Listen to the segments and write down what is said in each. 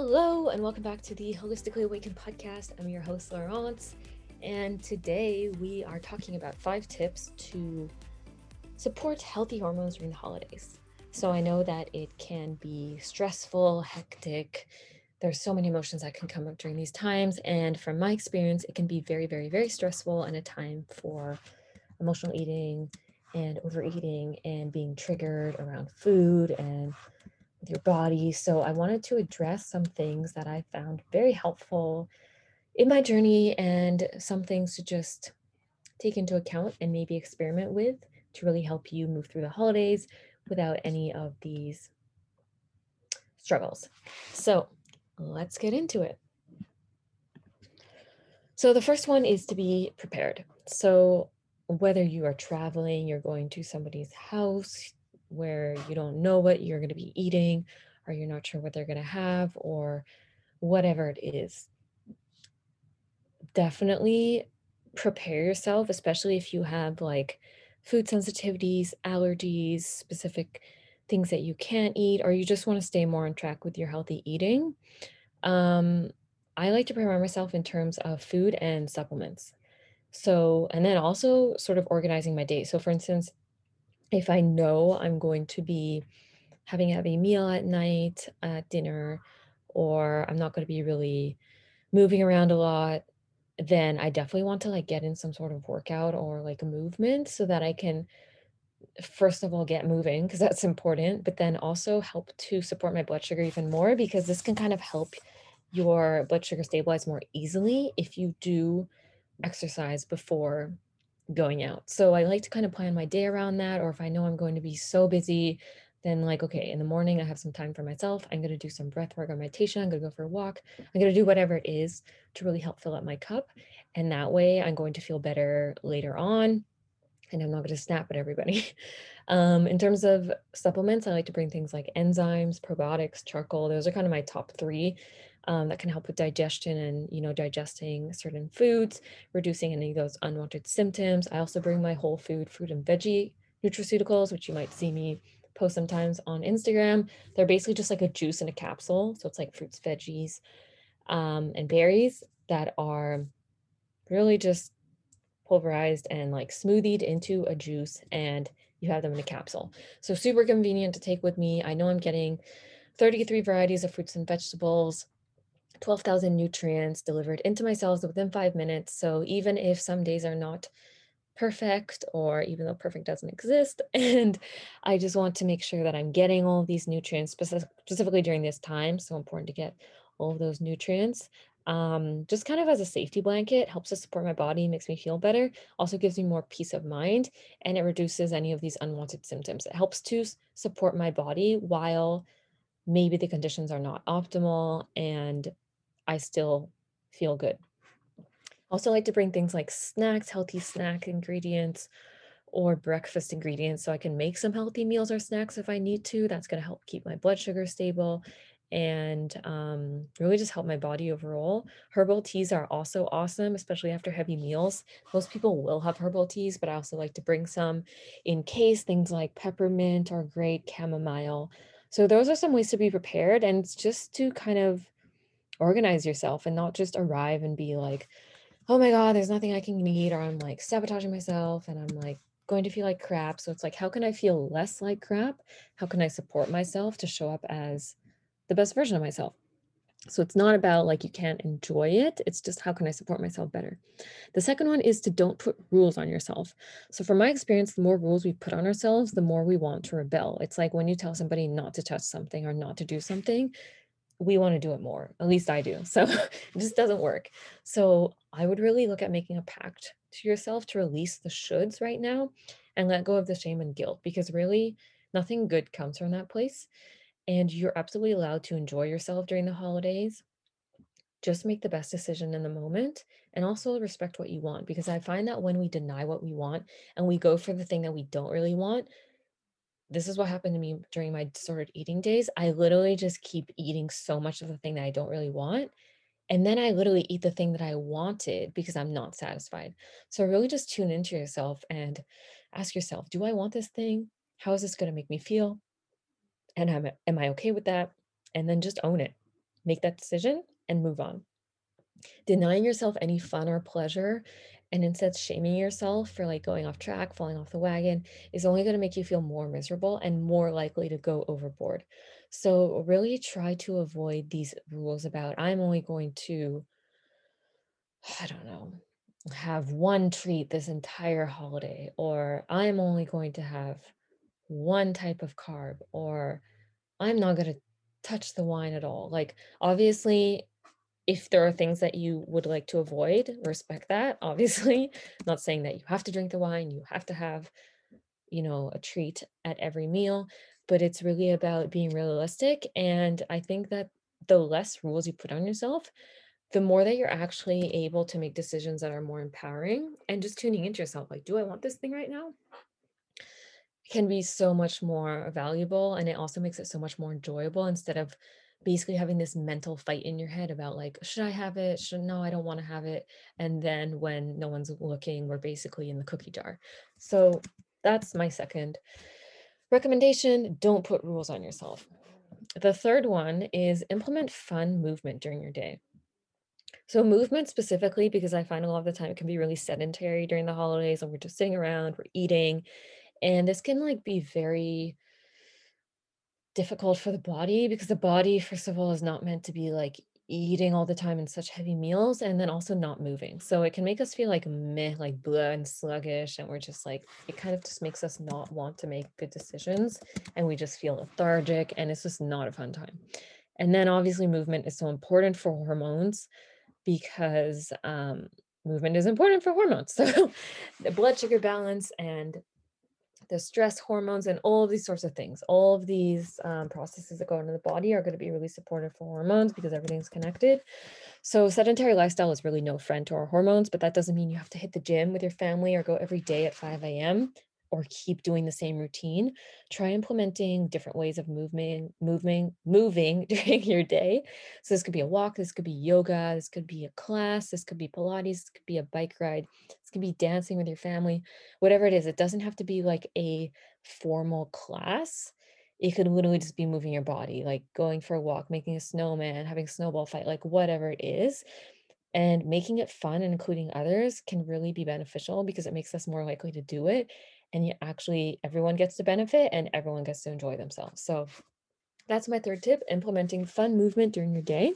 Hello and welcome back to the Holistically Awakened Podcast. I'm your host, Laurence, and today we are talking about 5 tips to support healthy hormones during the holidays. So I know that it can be stressful, hectic. There's so many emotions that can come up during these times. And from my experience, it can be very, very, very stressful and a time for emotional eating and overeating and being triggered around food and with your body. So I wanted to address some things that I found very helpful in my journey and some things to just take into account and maybe experiment with to really help you move through the holidays without any of these struggles. So let's get into it. So the first one is to be prepared. So whether you are traveling, you're going to somebody's house where you don't know what you're going to be eating, or you're not sure what they're going to have, or whatever it is, definitely prepare yourself, especially if you have like food sensitivities, allergies, specific things that you can't eat, or you just want to stay more on track with your healthy eating. I like to prepare myself in terms of food and supplements. So, and then also sort of organizing my day. So for instance, if I know I'm going to be having a heavy meal at night, at dinner, or I'm not going to be really moving around a lot, then I definitely want to like get in some sort of workout or like movement so that I can, first of all, get moving, because that's important, but then also help to support my blood sugar even more, because this can kind of help your blood sugar stabilize more easily if you do exercise before going out. So I like to kind of plan my day around that, or if I know I'm going to be so busy, then like, okay, in the morning I have some time for myself. I'm going to do some breath work or meditation. I'm going to go for a walk. I'm going to do whatever it is to really help fill up my cup. And that way I'm going to feel better later on and I'm not going to snap at everybody. In terms of supplements, I like to bring things like enzymes, probiotics, charcoal. Those are kind of my top 3. That can help with digestion and, you know, digesting certain foods, reducing any of those unwanted symptoms. I also bring my whole food, fruit and veggie nutraceuticals, which you might see me post sometimes on Instagram. They're basically just like a juice in a capsule. So it's like fruits, veggies, and berries that are really just pulverized and like smoothied into a juice, and you have them in a capsule. So super convenient to take with me. I know I'm getting 33 varieties of fruits and vegetables, 12,000 nutrients delivered into my cells within 5 minutes. So even if some days are not perfect, or even though perfect doesn't exist, and I just want to make sure that I'm getting all these nutrients specifically during this time. So important to get all of those nutrients. Just kind of as a safety blanket, helps to support my body, makes me feel better, also gives me more peace of mind, and it reduces any of these unwanted symptoms. It helps to support my body while maybe the conditions are not optimal and I still feel good. Also like to bring things like snacks, healthy snack ingredients or breakfast ingredients, so I can make some healthy meals or snacks if I need to. That's going to help keep my blood sugar stable and really just help my body overall. Herbal teas are also awesome, especially after heavy meals. Most people will have herbal teas, but I also like to bring some in case. Things like peppermint are great, chamomile. So those are some ways to be prepared, and it's just to kind of organize yourself and not just arrive and be like, oh my God, there's nothing I can eat, or I'm like sabotaging myself and I'm like going to feel like crap. So it's like, how can I feel less like crap? How can I support myself to show up as the best version of myself? So it's not about like you can't enjoy it. It's just how can I support myself better? The second one is to don't put rules on yourself. So from my experience, the more rules we put on ourselves, the more we want to rebel. It's like when you tell somebody not to touch something or not to do something, we want to do it more. At least I do. So it just doesn't work. So I would really look at making a pact to yourself to release the shoulds right now and let go of the shame and guilt, because really nothing good comes from that place. And you're absolutely allowed to enjoy yourself during the holidays. Just make the best decision in the moment and also respect what you want, because I find that when we deny what we want and we go for the thing that we don't really want, this is what happened to me during my disordered eating days. I literally just keep eating so much of the thing that I don't really want. And then I literally eat the thing that I wanted because I'm not satisfied. So really just tune into yourself and ask yourself, do I want this thing? How is this going to make me feel? And am I okay with that? And then just own it. make that decision and move on. Denying yourself any fun or pleasure and instead shaming yourself for like going off track, falling off the wagon is only going to make you feel more miserable and more likely to go overboard. So really try to avoid these rules about I'm only going to, I don't know, have one treat this entire holiday, or I'm only going to have one type of carb, or I'm not going to touch the wine at all. Like, obviously, if there are things that you would like to avoid, respect that. Obviously, I'm not saying that you have to drink the wine, you have to have, you know, a treat at every meal, but it's really about being realistic. And I think that the less rules you put on yourself, the more that you're actually able to make decisions that are more empowering, and just tuning into yourself, like, do I want this thing right now? It can be so much more valuable. And it also makes it so much more enjoyable, instead of basically having this mental fight in your head about like, should I have it? No, I don't want to have it. And then when no one's looking, we're basically in the cookie jar. So that's my second recommendation. Don't put rules on yourself. The third one is implement fun movement during your day. So movement specifically, because I find a lot of the time it can be really sedentary during the holidays, and we're just sitting around, we're eating, and this can like be very difficult for the body, because the body, first of all, is not meant to be like eating all the time in such heavy meals, and then also not moving. So it can make us feel like meh, like blah and sluggish, and we're just like, it kind of just makes us not want to make good decisions, and we just feel lethargic, and it's just not a fun time. And then obviously movement is so important for hormones, because movement is important for hormones. So the blood sugar balance and the stress hormones and all of these sorts of things, all of these processes that go into the body are going to be really supportive for hormones, because everything's connected. So sedentary lifestyle is really no friend to our hormones, but that doesn't mean you have to hit the gym with your family or go every day at 5 a.m. or keep doing the same routine. Try implementing different ways of moving during your day. So this could be a walk, this could be yoga, this could be a class, this could be Pilates, this could be a bike ride, this could be dancing with your family, whatever it is. It doesn't have to be like a formal class. It could literally just be moving your body, like going for a walk, making a snowman, having a snowball fight, like whatever it is. And making it fun and including others can really be beneficial, because it makes us more likely to do it. And you actually, everyone gets to benefit and everyone gets to enjoy themselves. So that's my third tip, implementing fun movement during your day.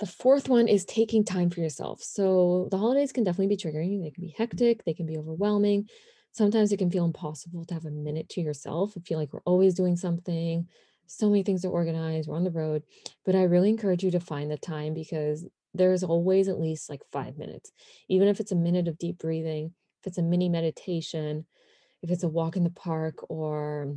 The fourth one is taking time for yourself. So the holidays can definitely be triggering. They can be hectic. They can be overwhelming. Sometimes it can feel impossible to have a minute to yourself and feel like we're always doing something. So many things to organize. We're on the road. But I really encourage you to find the time, because there's always at least like 5 minutes, even if it's a minute of deep breathing, if it's a mini meditation, if it's a walk in the park or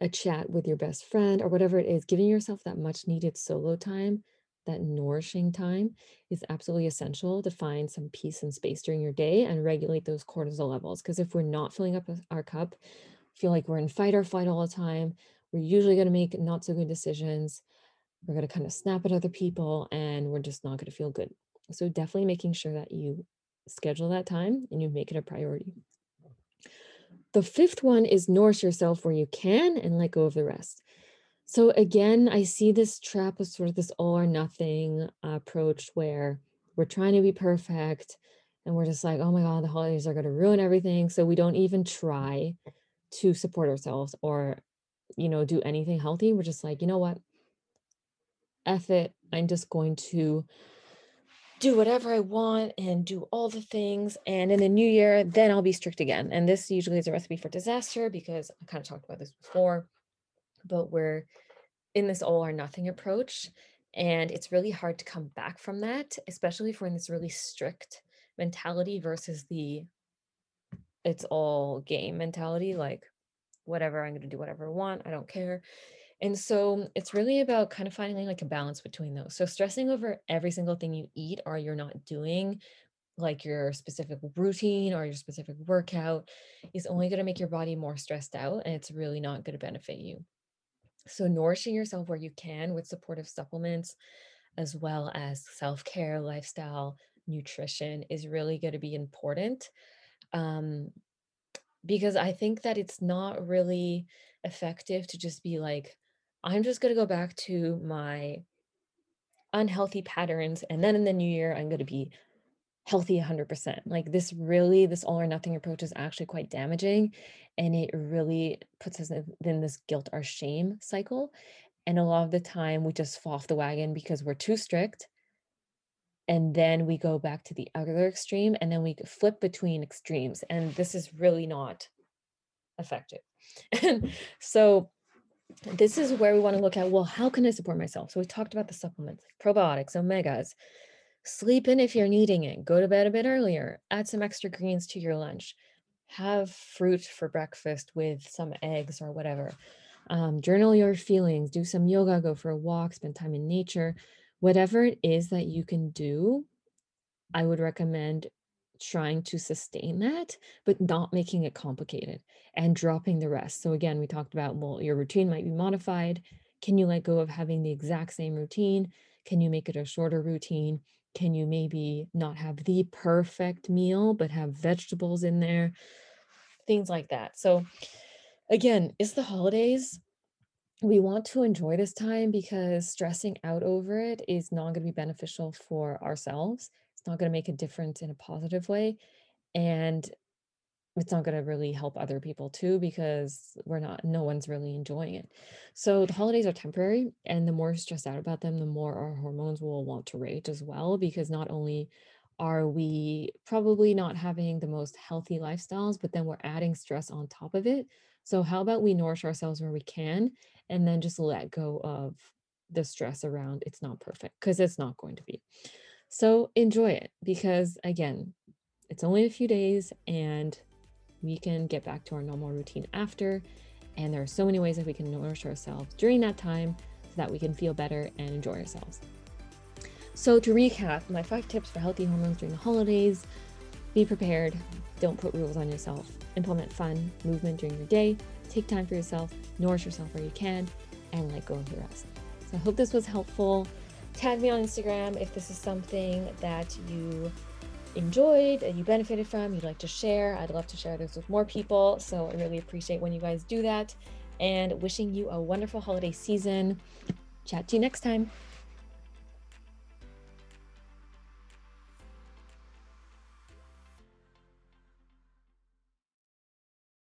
a chat with your best friend or whatever it is, giving yourself that much needed solo time, that nourishing time, is absolutely essential to find some peace and space during your day and regulate those cortisol levels. Because if we're not filling up our cup, feel like we're in fight or flight all the time, we're usually going to make not so good decisions. We're going to kind of snap at other people, and we're just not going to feel good. So definitely making sure that you schedule that time and you make it a priority. The fifth one is nourish yourself where you can and let go of the rest. So again, I see this trap of sort of this all or nothing approach, where we're trying to be perfect and we're just like, oh my God, the holidays are going to ruin everything. So we don't even try to support ourselves or, you know, do anything healthy. We're just like, you know what? F it. I'm just going to do whatever I want and do all the things. And in the new year, then I'll be strict again. And this usually is a recipe for disaster, because I kind of talked about this before, but we're in this all or nothing approach. And it's really hard to come back from that, especially if we're in this really strict mentality versus the it's all game mentality, like whatever, I'm going to do whatever I want. I don't care. And so it's really about kind of finding like a balance between those. So stressing over every single thing you eat or you're not doing, like your specific routine or your specific workout, is only going to make your body more stressed out, and it's really not going to benefit you. So nourishing yourself where you can with supportive supplements, as well as self-care, lifestyle, nutrition, is really going to be important. Because I think that it's not really effective to just be like, I'm just going to go back to my unhealthy patterns. And then in the new year, I'm going to be healthy 100%. Like this all or nothing approach is actually quite damaging. And it really puts us in this guilt or shame cycle. And a lot of the time we just fall off the wagon because we're too strict. And then we go back to the other extreme, and then we flip between extremes. And this is really not effective. And so this is where we want to look at, well, how can I support myself? So we talked about the supplements, probiotics, omegas, sleep in if you're needing it, go to bed a bit earlier, add some extra greens to your lunch, have fruit for breakfast with some eggs or whatever, journal your feelings, do some yoga, go for a walk, spend time in nature. Whatever it is that you can do, I would recommend trying to sustain that, but not making it complicated and dropping the rest. So again, we talked about, well, your routine might be modified. Can you let go of having the exact same routine? Can you make it a shorter routine? Can you maybe not have the perfect meal, but have vegetables in there? Things like that. So again, it's the holidays. We want to enjoy this time because stressing out over it is not going to be beneficial for ourselves. It's not going to make a difference in a positive way. And it's not going to really help other people too, because no one's really enjoying it. So the holidays are temporary, and the more stressed out about them, the more our hormones will want to rage as well, because not only are we probably not having the most healthy lifestyles, but then we're adding stress on top of it. So how about we nourish ourselves where we can, and then just let go of the stress around it's not perfect, because it's not going to be. So enjoy it, because again, it's only a few days and we can get back to our normal routine after. And there are so many ways that we can nourish ourselves during that time so that we can feel better and enjoy ourselves. So to recap, my 5 tips for healthy hormones during the holidays: be prepared, don't put rules on yourself, implement fun movement during your day, take time for yourself, nourish yourself where you can, and let go of the rest. So I hope this was helpful. Tag me on Instagram if this is something that you enjoyed, that you benefited from, you'd like to share. I'd love to share this with more people. So I really appreciate when you guys do that, and wishing you a wonderful holiday season. Chat to you next time.